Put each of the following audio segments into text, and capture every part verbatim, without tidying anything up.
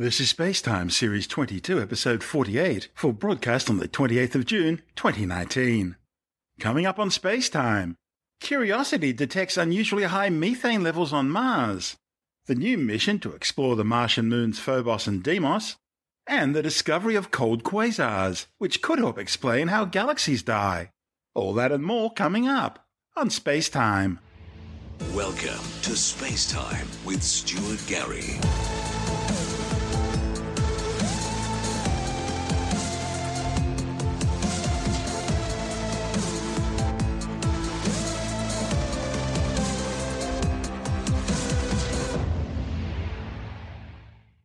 This is Spacetime Series twenty-two, Episode forty-eight, for broadcast on the twenty-eighth of June, twenty nineteen. Coming up on Spacetime, Curiosity detects unusually high methane levels on Mars, the new mission to explore the Martian moons Phobos and Deimos, and the discovery of cold quasars, which could help explain how galaxies die. All that and more coming up on Spacetime. Welcome to Spacetime with Stuart Gary.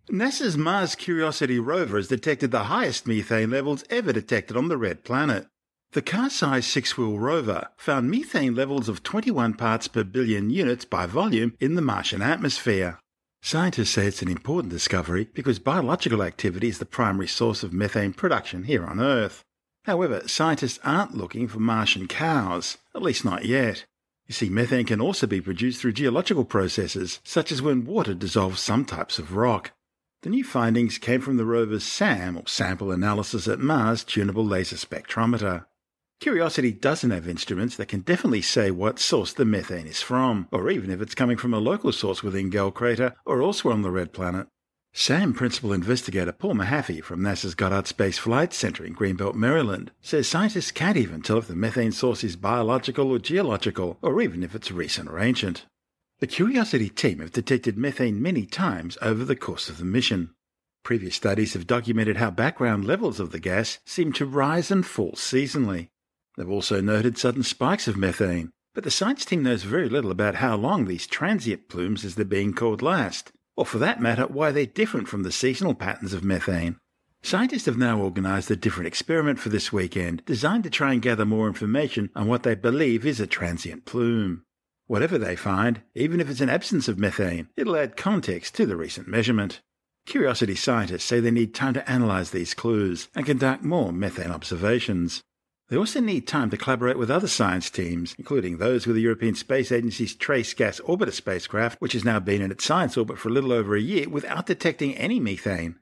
NASA's Mars Curiosity rover has detected the highest methane levels ever detected on the red planet. The car-sized six-wheel rover found methane levels of twenty-one parts per billion units by volume in the Martian atmosphere. Scientists say it's an important discovery because biological activity is the primary source of methane production here on Earth. However, scientists aren't looking for Martian cows, at least not yet. You see, methane can also be produced through geological processes, such as when water dissolves some types of rock. The new findings came from the rover's SAM, or Sample Analysis at Mars Tunable Laser Spectrometer. Curiosity doesn't have instruments that can definitely say what source the methane is from, or even if it's coming from a local source within Gale Crater or elsewhere on the red planet. SAM Principal Investigator Paul Mahaffy from NASA's Goddard Space Flight Center in Greenbelt, Maryland, says scientists can't even tell if the methane source is biological or geological, or even if it's recent or ancient. The Curiosity team have detected methane many times over the course of the mission. Previous studies have documented how background levels of the gas seem to rise and fall seasonally. They've also noted sudden spikes of methane, but the science team knows very little about how long these transient plumes, as they're being called, last, or for that matter, why they're different from the seasonal patterns of methane. Scientists have now organised a different experiment for this weekend, designed to try and gather more information on what they believe is a transient plume. Whatever they find, even if it's an absence of methane, it'll add context to the recent measurement. Curiosity scientists say they need time to analyse these clues and conduct more methane observations. They also need time to collaborate with other science teams, including those with the European Space Agency's Trace Gas Orbiter spacecraft, which has now been in its science orbit for a little over a year without detecting any methane.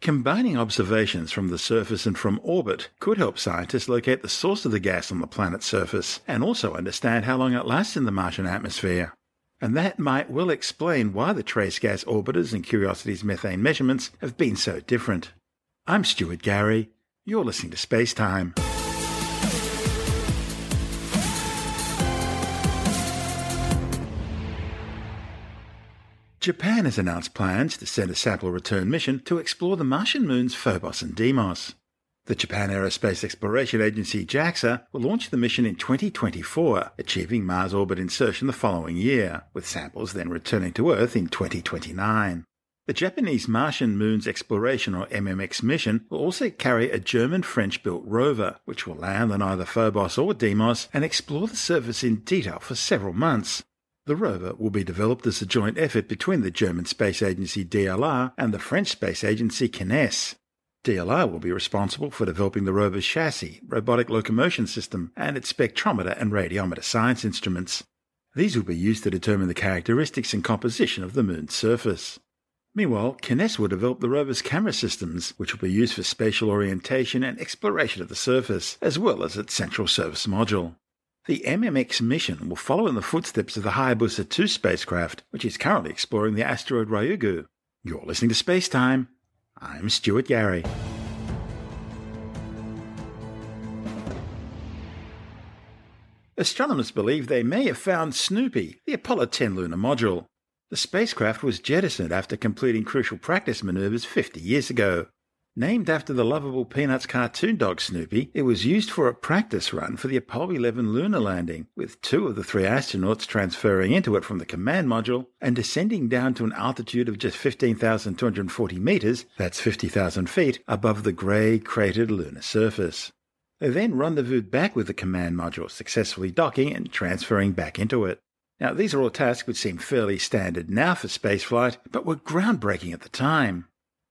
Combining observations from the surface and from orbit could help scientists locate the source of the gas on the planet's surface and also understand how long it lasts in the Martian atmosphere. And that might well explain why the Trace Gas Orbiters and Curiosity's methane measurements have been so different. I'm Stuart Gary. You're listening to Spacetime. Japan has announced plans to send a sample return mission to explore the Martian moons Phobos and Deimos. The Japan Aerospace Exploration Agency, JAXA, will launch the mission in twenty twenty-four, achieving Mars orbit insertion the following year, with samples then returning to Earth in twenty twenty-nine. The Japanese Martian Moons Exploration, or M M X, mission will also carry a German-French-built rover, which will land on either Phobos or Deimos and explore the surface in detail for several months. The rover will be developed as a joint effort between the German Space Agency D L R and the French Space Agency C N E S. D L R will be responsible for developing the rover's chassis, robotic locomotion system, and its spectrometer and radiometer science instruments. These will be used to determine the characteristics and composition of the moon's surface. Meanwhile, C N E S will develop the rover's camera systems, which will be used for spatial orientation and exploration of the surface, as well as its central service module. The M M X mission will follow in the footsteps of the Hayabusa two spacecraft, which is currently exploring the asteroid Ryugu. You're listening to Spacetime. I'm Stuart Gary. Astronomers believe they may have found Snoopy, the Apollo ten lunar module. The spacecraft was jettisoned after completing crucial practice maneuvers fifty years ago. Named after the lovable Peanuts cartoon dog Snoopy, it was used for a practice run for the Apollo eleven lunar landing, with two of the three astronauts transferring into it from the command module and descending down to an altitude of just fifteen thousand two hundred forty meters, that's fifty thousand feet, above the grey, cratered lunar surface. They then rendezvoused back with the command module, successfully docking and transferring back into it. Now, these are all tasks which seem fairly standard now for spaceflight, but were groundbreaking at the time.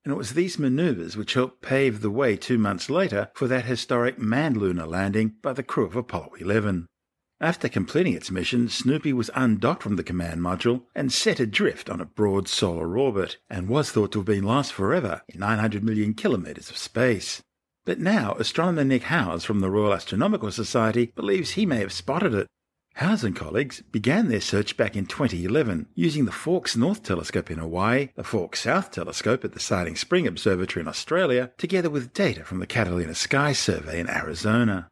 And it was these manoeuvres which helped pave the way two months later for that historic manned lunar landing by the crew of Apollo eleven. After completing its mission, Snoopy was undocked from the command module and set adrift on a broad solar orbit, and was thought to have been lost forever in nine hundred million kilometres of space. But now, astronomer Nick Howes from the Royal Astronomical Society believes he may have spotted it. Howes and colleagues began their search back in twenty eleven, using the Faulkes North Telescope in Hawaii, the Faulkes South Telescope at the Siding Spring Observatory in Australia, together with data from the Catalina Sky Survey in Arizona.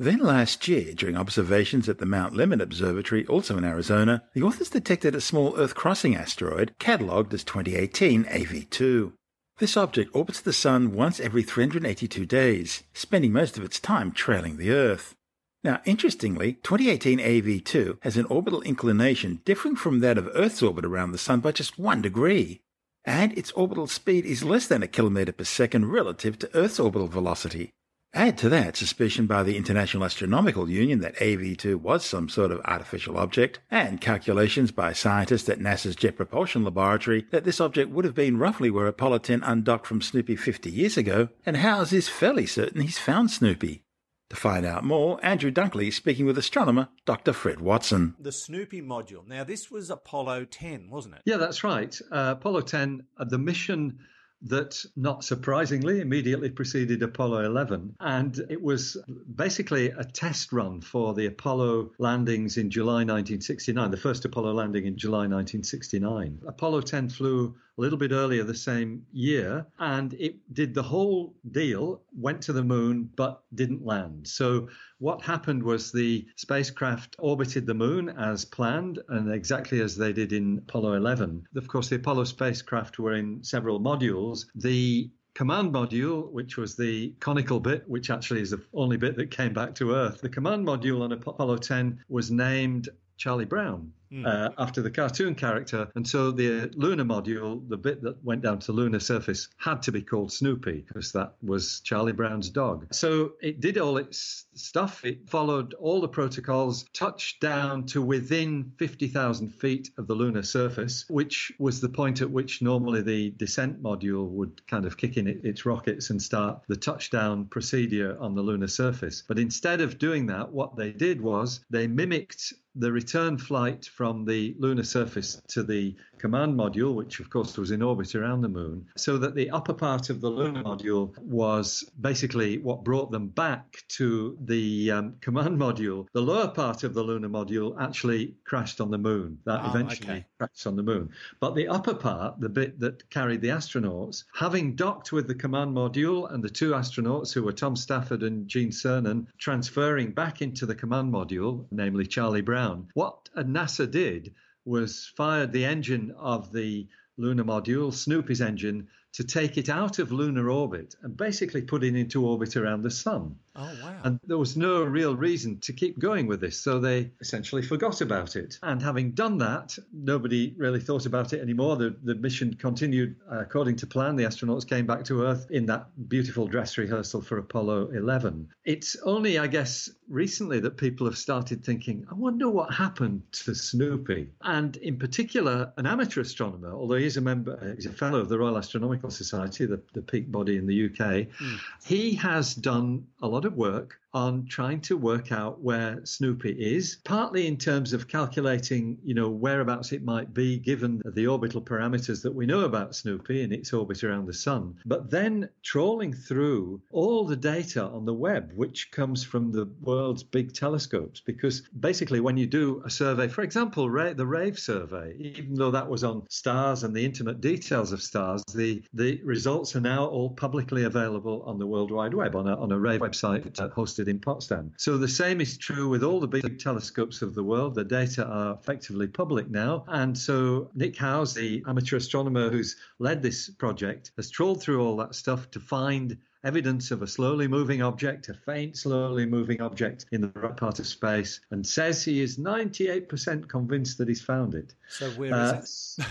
Then last year, during observations at the Mount Lemmon Observatory, also in Arizona, the authors detected a small Earth-crossing asteroid, catalogued as twenty eighteen A V two. This object orbits the Sun once every three hundred eighty-two days, spending most of its time trailing the Earth. Now, interestingly, twenty eighteen A V two has an orbital inclination differing from that of Earth's orbit around the Sun by just one degree, and its orbital speed is less than a kilometre per second relative to Earth's orbital velocity. Add to that suspicion by the International Astronomical Union that A V two was some sort of artificial object, and calculations by scientists at NASA's Jet Propulsion Laboratory that this object would have been roughly where Apollo ten undocked from Snoopy fifty years ago, and Howes is fairly certain he's found Snoopy. To find out more, Andrew Dunkley is speaking with astronomer Doctor Fred Watson. The Snoopy module. Now, this was Apollo ten, wasn't it? Yeah, that's right. Uh, Apollo ten, uh, the mission that, not surprisingly, immediately preceded Apollo eleven. And it was basically a test run for the Apollo landings in July nineteen sixty-nine, the first Apollo landing in July nineteen sixty-nine. Apollo ten flew a little bit earlier the same year, and it did the whole deal, went to the moon, but didn't land. So what happened was the spacecraft orbited the moon as planned, and exactly as they did in Apollo eleven. Of course, the Apollo spacecraft were in several modules. The command module, which was the conical bit, which actually is the only bit that came back to Earth, the command module on Apollo ten was named Charlie Brown, mm. uh, after the cartoon character. And so the lunar module, the bit that went down to lunar surface, had to be called Snoopy because that was Charlie Brown's dog. So it did all its stuff. It followed all the protocols, touched down to within fifty thousand feet of the lunar surface, which was the point at which normally the descent module would kind of kick in its rockets and start the touchdown procedure on the lunar surface. But instead of doing that, what they did was they mimicked the return flight from the lunar surface to the command module, which of course was in orbit around the moon, so that the upper part of the lunar module was basically what brought them back to the um, command module. The lower part of the lunar module actually crashed on the moon. That oh, eventually okay. crashed on the moon. But the upper part, the bit that carried the astronauts, having docked with the command module and the two astronauts who were Tom Stafford and Gene Cernan transferring back into the command module, namely Charlie Brown, what NASA did was fired the engine of the lunar module, Snoopy's engine, to take it out of lunar orbit and basically put it into orbit around the sun. Oh, wow. And there was no real reason to keep going with this, so they essentially forgot about it. And having done that, nobody really thought about it anymore. The, the mission continued uh, according to plan. The astronauts came back to Earth in that beautiful dress rehearsal for Apollo eleven. It's only, I guess, recently that people have started thinking, I wonder what happened to Snoopy. And in particular, an amateur astronomer, although he's a member, he's a fellow of the Royal Astronomical Society, the, the peak body in the U K, mm. he has done a lot of work on trying to work out where Snoopy is, partly in terms of calculating, you know, whereabouts it might be given the orbital parameters that we know about Snoopy and its orbit around the sun, but then trawling through all the data on the web, which comes from the world's big telescopes, because basically when you do a survey, for example, Ra- the RAVE survey, even though that was on stars and the intimate details of stars, the, the results are now all publicly available on the World Wide Web, on a, on a RAVE website hosted in Potsdam. So the same is true with all the big telescopes of the world. The data are effectively public now. And so Nick Howes, the amateur astronomer who's led this project, has trawled through all that stuff to find evidence of a slowly moving object, a faint slowly moving object in the right part of space, and says he is ninety-eight percent convinced that he's found it. So where uh, is it?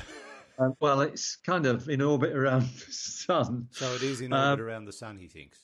um, well, it's kind of in orbit around the sun. So it is in orbit um, around the sun, he thinks.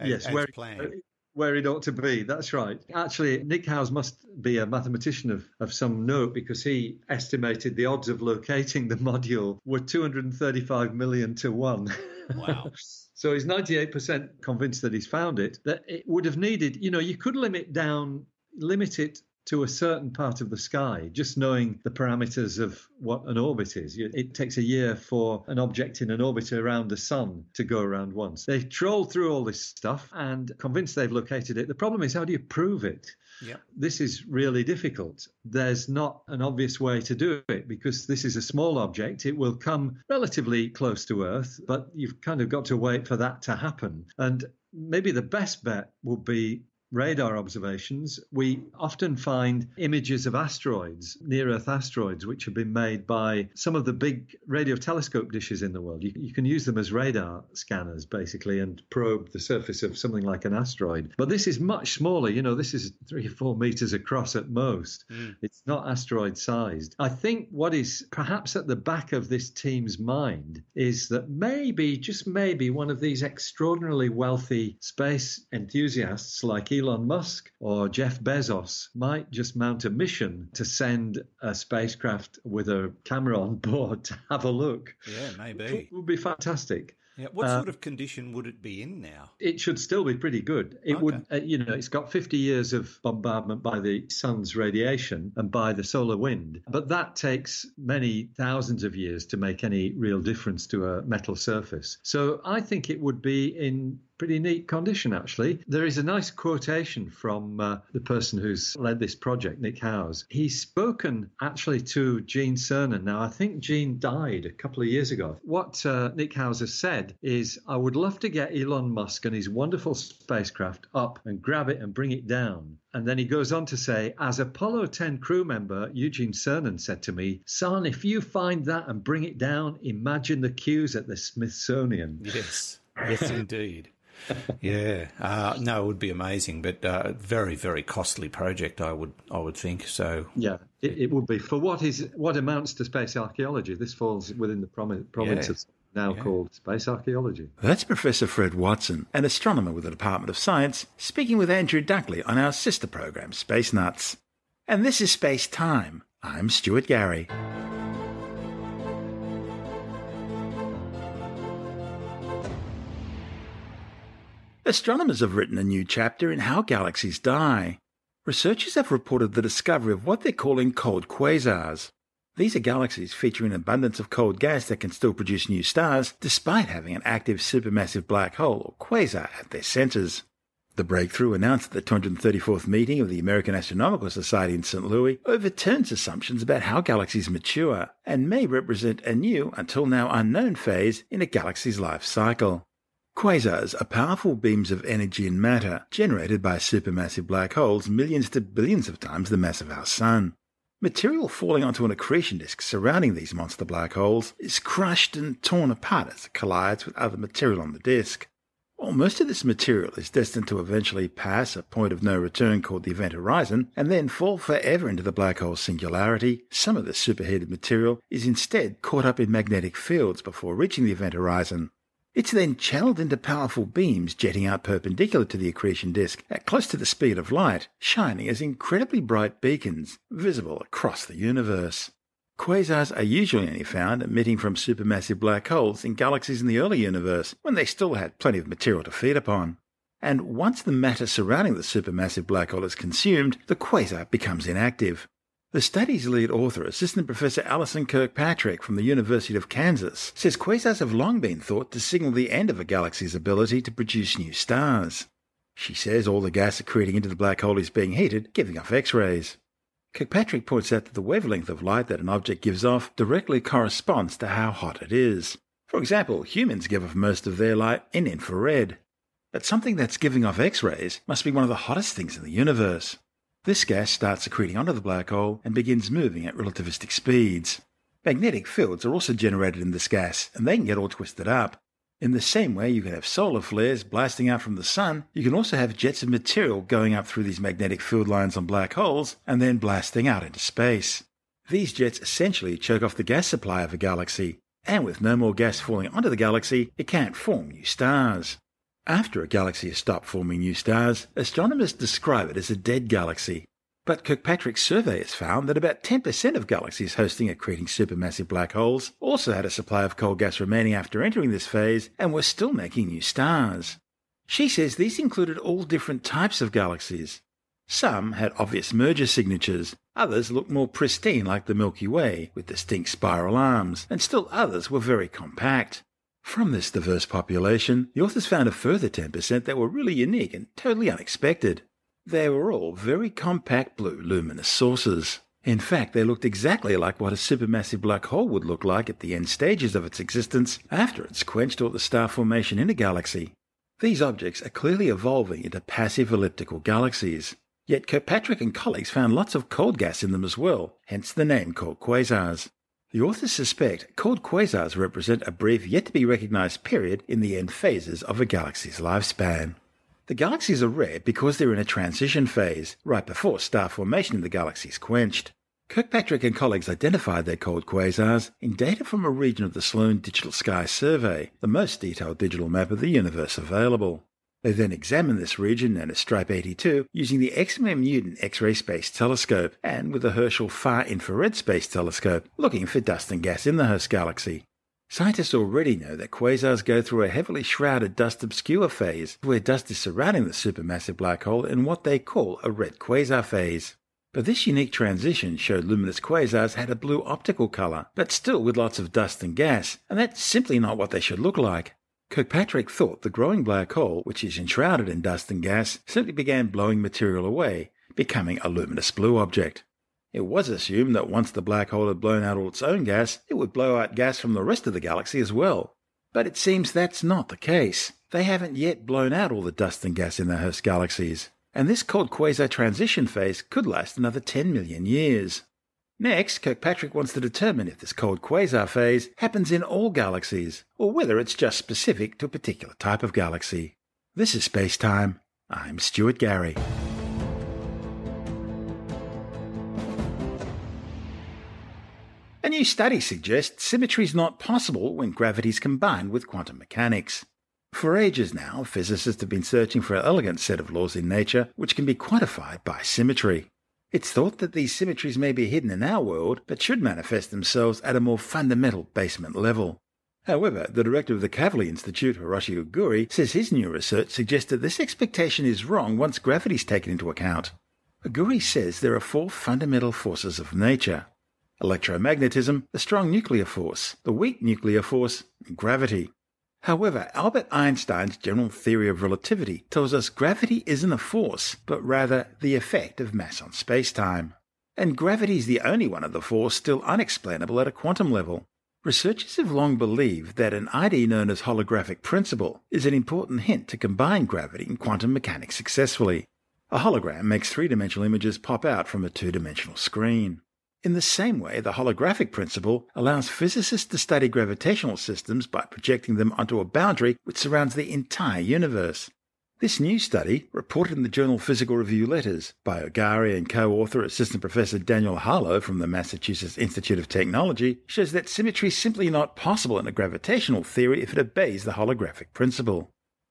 As, yes, as where planned. It, Where it ought to be, that's right. Actually, Nick Howes must be a mathematician of, of some note, because he estimated the odds of locating the module were two hundred thirty-five million to one. Wow. So he's ninety-eight percent convinced that he's found it, that it would have needed, you know, you could limit down, limit it to a certain part of the sky, just knowing the parameters of what an orbit is. It takes a year for an object in an orbit around the sun to go around once. They've trolled through all this stuff and convinced they've located it. The problem is, how do you prove it? Yeah. This is really difficult. There's not an obvious way to do it because this is a small object. It will come relatively close to Earth, but you've kind of got to wait for that to happen. And maybe the best bet would be radar observations. We often find images of asteroids, near-Earth asteroids, which have been made by some of the big radio telescope dishes in the world. You, you can use them as radar scanners, basically, and probe the surface of something like an asteroid. But this is much smaller. You know, this is three or four meters across at most. Mm. It's not asteroid-sized. I think what is perhaps at the back of this team's mind is that maybe, just maybe, one of these extraordinarily wealthy space enthusiasts like Elon Elon Musk or Jeff Bezos might just mount a mission to send a spacecraft with a camera on board to have a look. Yeah, maybe. It would be fantastic. Yeah. What uh, sort of condition would it be in now? It should still be pretty good. It okay. would, uh, you know, it's got fifty years of bombardment by the sun's radiation and by the solar wind, but that takes many thousands of years to make any real difference to a metal surface. So I think it would be in pretty neat condition, actually. There is a nice quotation from uh, the person who's led this project, Nick Howes. He's spoken, actually, to Gene Cernan. Now, I think Gene died a couple of years ago. What uh, Nick Howes has said is, I would love to get Elon Musk and his wonderful spacecraft up and grab it and bring it down. And then he goes on to say, as Apollo ten crew member, Eugene Cernan said to me, son, if you find that and bring it down, imagine the queues at the Smithsonian. Yes, yes, indeed. yeah, uh, no, it would be amazing, but uh, very, very costly project, I would, I would think. So yeah, it, it would be for what is what amounts to space archaeology. This falls within the province yeah. of now yeah. called space archaeology. That's Professor Fred Watson, an astronomer with the Department of Science, speaking with Andrew Dunkley on our sister program, Space Nuts. And this is Space Time. I'm Stuart Gary. Astronomers have written a new chapter in how galaxies die. Researchers have reported the discovery of what they're calling cold quasars. These are galaxies featuring an abundance of cold gas that can still produce new stars, despite having an active supermassive black hole or quasar at their centers. The breakthrough, announced at the two hundred thirty-fourth meeting of the American Astronomical Society in Saint Louis, overturns assumptions about how galaxies mature and may represent a new, until now unknown, phase in a galaxy's life cycle. Quasars are powerful beams of energy and matter generated by supermassive black holes millions to billions of times the mass of our Sun. Material falling onto an accretion disk surrounding these monster black holes is crushed and torn apart as it collides with other material on the disk. While most of this material is destined to eventually pass a point of no return called the event horizon and then fall forever into the black hole singularity, some of the superheated material is instead caught up in magnetic fields before reaching the event horizon. It's then channeled into powerful beams jetting out perpendicular to the accretion disk at close to the speed of light, shining as incredibly bright beacons, visible across the universe. Quasars are usually only found emitting from supermassive black holes in galaxies in the early universe, when they still had plenty of material to feed upon. And once the matter surrounding the supermassive black hole is consumed, the quasar becomes inactive. The study's lead author, Assistant Professor Alison Kirkpatrick from the University of Kansas, says quasars have long been thought to signal the end of a galaxy's ability to produce new stars. She says all the gas accreting into the black hole is being heated, giving off X-rays. Kirkpatrick points out that the wavelength of light that an object gives off directly corresponds to how hot it is. For example, humans give off most of their light in infrared. But something that's giving off X-rays must be one of the hottest things in the universe. This gas starts accreting onto the black hole and begins moving at relativistic speeds. Magnetic fields are also generated in this gas, and they can get all twisted up. In the same way you can have solar flares blasting out from the sun, you can also have jets of material going up through these magnetic field lines on black holes and then blasting out into space. These jets essentially choke off the gas supply of a galaxy, and with no more gas falling onto the galaxy, it can't form new stars. After a galaxy has stopped forming new stars, astronomers describe it as a dead galaxy. But Kirkpatrick's survey has found that about ten percent of galaxies hosting accreting supermassive black holes also had a supply of cold gas remaining after entering this phase and were still making new stars. She says these included all different types of galaxies. Some had obvious merger signatures, others looked more pristine like the Milky Way, with distinct spiral arms, and still others were very compact. From this diverse population, the authors found a further ten percent that were really unique and totally unexpected. They were all very compact blue luminous sources. In fact, they looked exactly like what a supermassive black hole would look like at the end stages of its existence after it's quenched all the star formation in a galaxy. These objects are clearly evolving into passive elliptical galaxies. Yet Kirkpatrick and colleagues found lots of cold gas in them as well, hence the name cold quasars. The authors suspect cold quasars represent a brief yet-to-be-recognized period in the end phases of a galaxy's lifespan. The galaxies are rare because they're in a transition phase, right before star formation in the galaxy is quenched. Kirkpatrick and colleagues identified their cold quasars in data from a region of the Sloan Digital Sky Survey, the most detailed digital map of the universe available. They then examined this region and its Stripe eighty-two using the X M M Newton X-ray Space Telescope and with the Herschel Far Infrared Space Telescope, looking for dust and gas in the host galaxy. Scientists already know that quasars go through a heavily shrouded dust-obscure phase, where dust is surrounding the supermassive black hole in what they call a red quasar phase. But this unique transition showed luminous quasars had a blue optical colour, but still with lots of dust and gas, and that's simply not what they should look like. Kirkpatrick thought the growing black hole, which is enshrouded in dust and gas, simply began blowing material away, becoming a luminous blue object. It was assumed that once the black hole had blown out all its own gas, it would blow out gas from the rest of the galaxy as well. But it seems that's not the case. They haven't yet blown out all the dust and gas in their host galaxies, and this cold quasar transition phase could last another ten million years. Next, Kirkpatrick wants to determine if this cold quasar phase happens in all galaxies, or whether it's just specific to a particular type of galaxy. This is Space Time. I'm Stuart Gary. A new study suggests symmetry is not possible when gravity is combined with quantum mechanics. For ages now, physicists have been searching for an elegant set of laws in nature which can be quantified by symmetry. It's thought that these symmetries may be hidden in our world, but should manifest themselves at a more fundamental basement level. However, the director of the Kavli Institute, Hiroshi Uguri, says his new research suggests that this expectation is wrong once gravity is taken into account. Uguri says there are four fundamental forces of nature: electromagnetism, the strong nuclear force, the weak nuclear force, and gravity. However, Albert Einstein's general theory of relativity tells us gravity isn't a force, but rather the effect of mass on spacetime. And gravity is the only one of the four still unexplainable at a quantum level. Researchers have long believed that an idea known as holographic principle is an important hint to combine gravity and quantum mechanics successfully. A hologram makes three-dimensional images pop out from a two-dimensional screen. In the same way, the holographic principle allows physicists to study gravitational systems by projecting them onto a boundary which surrounds the entire universe. This new study, reported in the journal Physical Review Letters by Ogari and co-author Assistant Professor Daniel Harlow from the Massachusetts Institute of Technology, shows that symmetry is simply not possible in a gravitational theory if it obeys the holographic principle.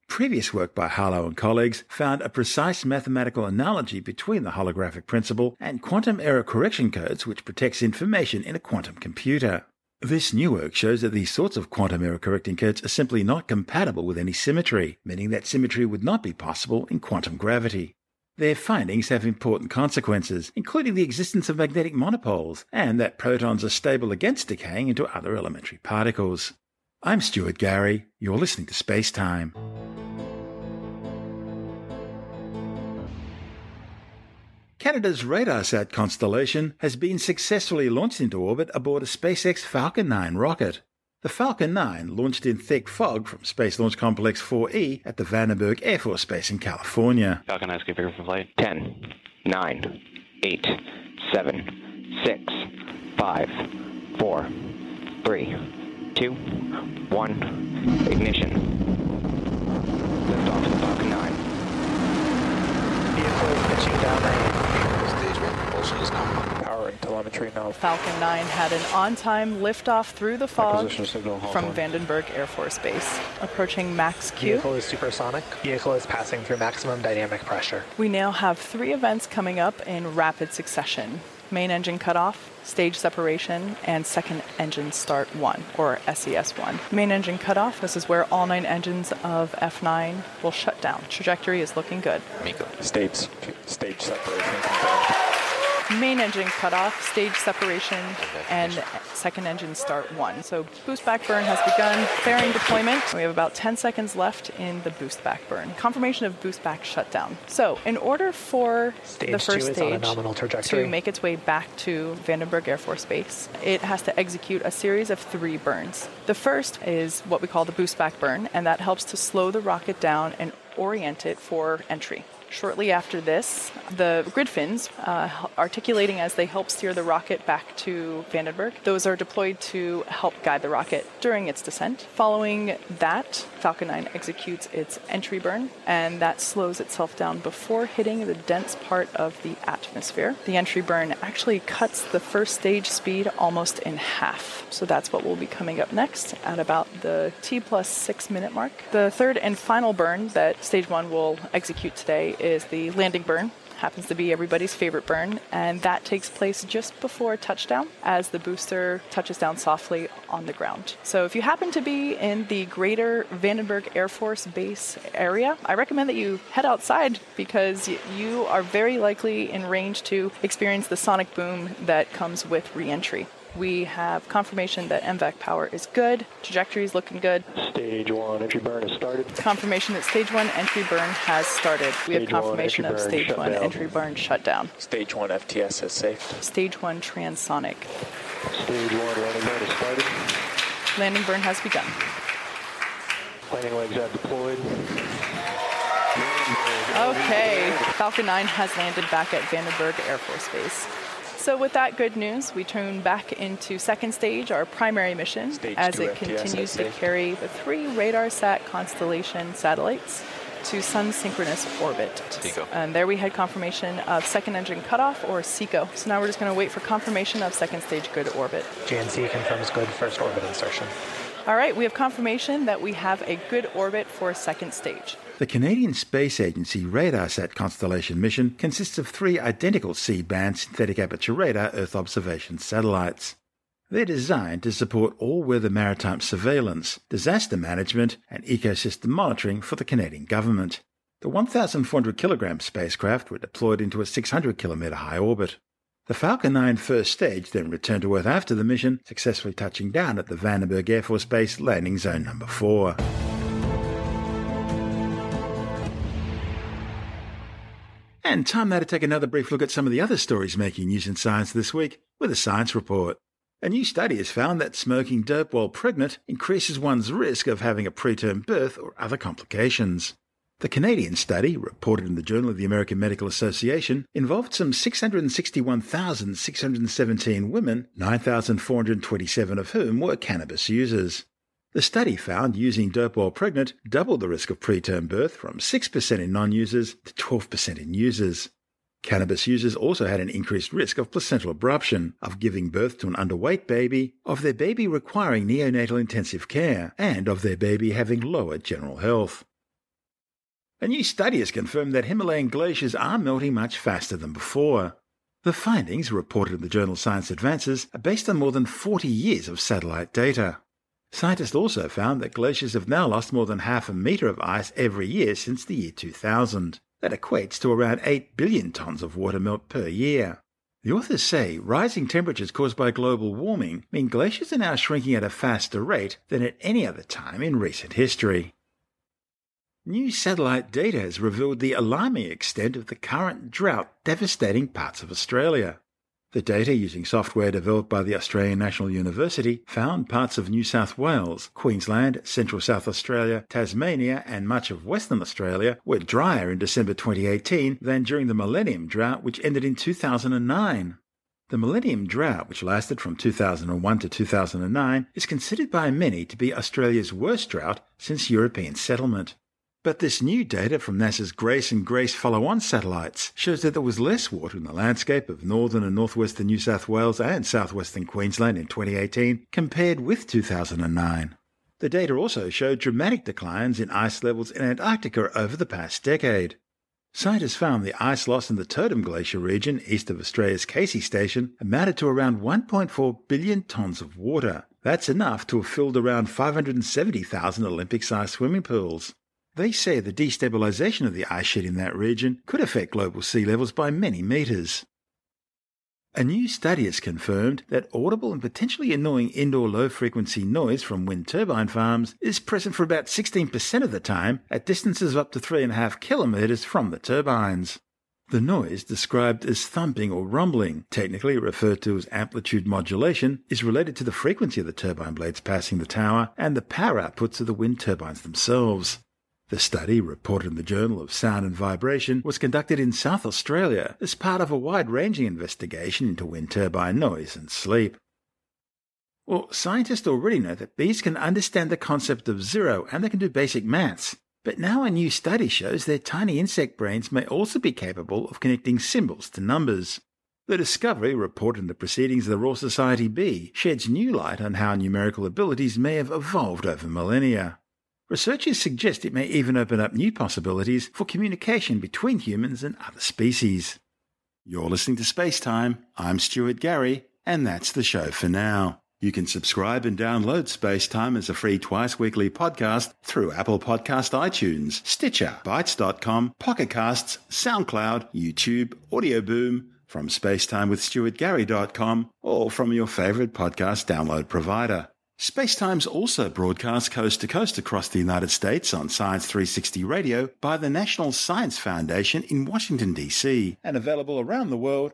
Previous work by Harlow and colleagues found a precise mathematical analogy between the holographic principle and quantum error correction codes, which protects information in a quantum computer. This new work shows that these sorts of quantum error correcting codes are simply not compatible with any symmetry, meaning that symmetry would not be possible in quantum gravity. Their findings have important consequences, including the existence of magnetic monopoles, and that protons are stable against decaying into other elementary particles. I'm Stuart Gary. You're listening to Space Time. Canada's RADARSAT constellation has been successfully launched into orbit aboard a SpaceX Falcon nine rocket. The Falcon nine launched in thick fog from Space Launch Complex four E at the Vandenberg Air Force Base in California. Falcon nine is configured for flight. ten, nine, eight, seven, six, five, four, three, two, one, ignition. Lift off to the Falcon nine. Vehicle pitching down range. Power and telemetry now. Falcon nine had an on-time liftoff through the fog from Vandenberg Air Force Base, approaching max Q. Vehicle is supersonic. Vehicle is passing through maximum dynamic pressure. We now have three events coming up in rapid succession. main engine cutoff, stage separation, and second engine start one, or S E S one. Main engine cutoff, this is where all nine engines of F nine will shut down. Trajectory is looking good. Miko. Stage, stage separation. Main engine cutoff, stage separation, and second engine start one. So boost backburn has begun, fairing deployment. We have about ten seconds left in the boost backburn. Confirmation of boost back shutdown. So in order for stage the first stage to make its way back to Vandenberg Air Force Base, it has to execute a series of three burns. The first is what we call the boost backburn, and that helps to slow the rocket down and orient it for entry. Shortly after this, the grid fins, uh, articulating as they help steer the rocket back to Vandenberg, those are deployed to help guide the rocket during its descent. Following that, Falcon nine executes its entry burn, and that slows itself down before hitting the dense part of the atmosphere. The entry burn actually cuts the first stage speed almost in half. So that's what will be coming up next at about the T plus six minute mark. The third and final burn that stage one will execute today is the landing burn. Happens to be everybody's favorite burn, and that takes place just before touchdown as the booster touches down softly on the ground. So if you happen to be in the greater Vandenberg Air Force Base area, I recommend that you head outside because you are very likely in range to experience the sonic boom that comes with re-entry. We have confirmation that M VAC power is good. Trajectory is looking good. Stage one entry burn has started. Confirmation that stage one entry burn has started. We have confirmation of stage one entry burn shutdown. Stage one F T S is safe. Stage one transonic. Stage one landing burn has started. Landing burn has begun. Landing legs have deployed. Okay, Falcon nine has landed back at Vandenberg Air Force Base. So with that good news, we turn back into second stage, our primary mission, as it continues to carry the three RADARSAT constellation satellites to sun-synchronous orbit. And there we had confirmation of second engine cutoff, or SECO. So now we're just going to wait for confirmation of second stage good orbit. J N C confirms good first orbit insertion. All right, we have confirmation that we have a good orbit for second stage. The Canadian Space Agency RADARSAT constellation mission consists of three identical C-band synthetic aperture radar Earth observation satellites. They're designed to support all-weather maritime surveillance, disaster management, and ecosystem monitoring for the Canadian government. The one thousand four hundred kilogram spacecraft were deployed into a six hundred kilometer high orbit. The Falcon nine first stage then returned to Earth after the mission, successfully touching down at the Vandenberg Air Force Base landing zone number four. And time now to take another brief look at some of the other stories making news in science this week with a science report. A new study has found that smoking dope while pregnant increases one's risk of having a preterm birth or other complications. The Canadian study, reported in the Journal of the American Medical Association, involved some six hundred sixty-one thousand six hundred seventeen women, nine thousand four hundred twenty-seven of whom were cannabis users. The study found using dope while pregnant doubled the risk of preterm birth from six percent in non-users to twelve percent in users. Cannabis users also had an increased risk of placental abruption, of giving birth to an underweight baby, of their baby requiring neonatal intensive care, and of their baby having lower general health. A new study has confirmed that Himalayan glaciers are melting much faster than before. The findings, reported in the journal Science Advances, are based on more than forty years of satellite data. Scientists also found that glaciers have now lost more than half a metre of ice every year since the year two thousand. That equates to around eight billion tonnes of water melt per year. The authors say rising temperatures caused by global warming mean glaciers are now shrinking at a faster rate than at any other time in recent history. New satellite data has revealed the alarming extent of the current drought devastating parts of Australia. The data, using software developed by the Australian National University, found parts of New South Wales, Queensland, Central South Australia, Tasmania and much of Western Australia were drier in December twenty eighteen than during the Millennium Drought, which ended in two thousand nine. The Millennium Drought, which lasted from two thousand one to two thousand nine, is considered by many to be Australia's worst drought since European settlement. But this new data from NASA's GRACE and GRACE follow-on satellites shows that there was less water in the landscape of northern and northwestern New South Wales and southwestern Queensland in twenty eighteen compared with two thousand nine. The data also showed dramatic declines in ice levels in Antarctica over the past decade. Scientists found the ice loss in the Totem Glacier region east of Australia's Casey Station amounted to around one point four billion tonnes of water. That's enough to have filled around five hundred seventy thousand Olympic-sized swimming pools. They say the destabilisation of the ice sheet in that region could affect global sea levels by many metres. A new study has confirmed that audible and potentially annoying indoor low-frequency noise from wind turbine farms is present for about sixteen percent of the time at distances of up to three point five kilometres from the turbines. The noise, described as thumping or rumbling, technically referred to as amplitude modulation, is related to the frequency of the turbine blades passing the tower and the power outputs of the wind turbines themselves. The study, reported in the Journal of Sound and Vibration, was conducted in South Australia as part of a wide-ranging investigation into wind turbine noise and sleep. Well, scientists already know that bees can understand the concept of zero and they can do basic maths, but now a new study shows their tiny insect brains may also be capable of connecting symbols to numbers. The discovery, reported in the Proceedings of the Royal Society B, sheds new light on how numerical abilities may have evolved over millennia. Researchers suggest it may even open up new possibilities for communication between humans and other species. You're listening to Space Time. I'm Stuart Gary, and that's the show for now. You can subscribe and download Space Time as a free twice-weekly podcast through Apple Podcast, iTunes, Stitcher, Bytes dot com, Pocket Casts, SoundCloud, YouTube, Audioboom, from spacetimewithstuartgary dot com, or from your favorite podcast download provider. Spacetime's also broadcast coast to coast across the United States on Science three sixty Radio by the National Science Foundation in Washington, D C, and available around the world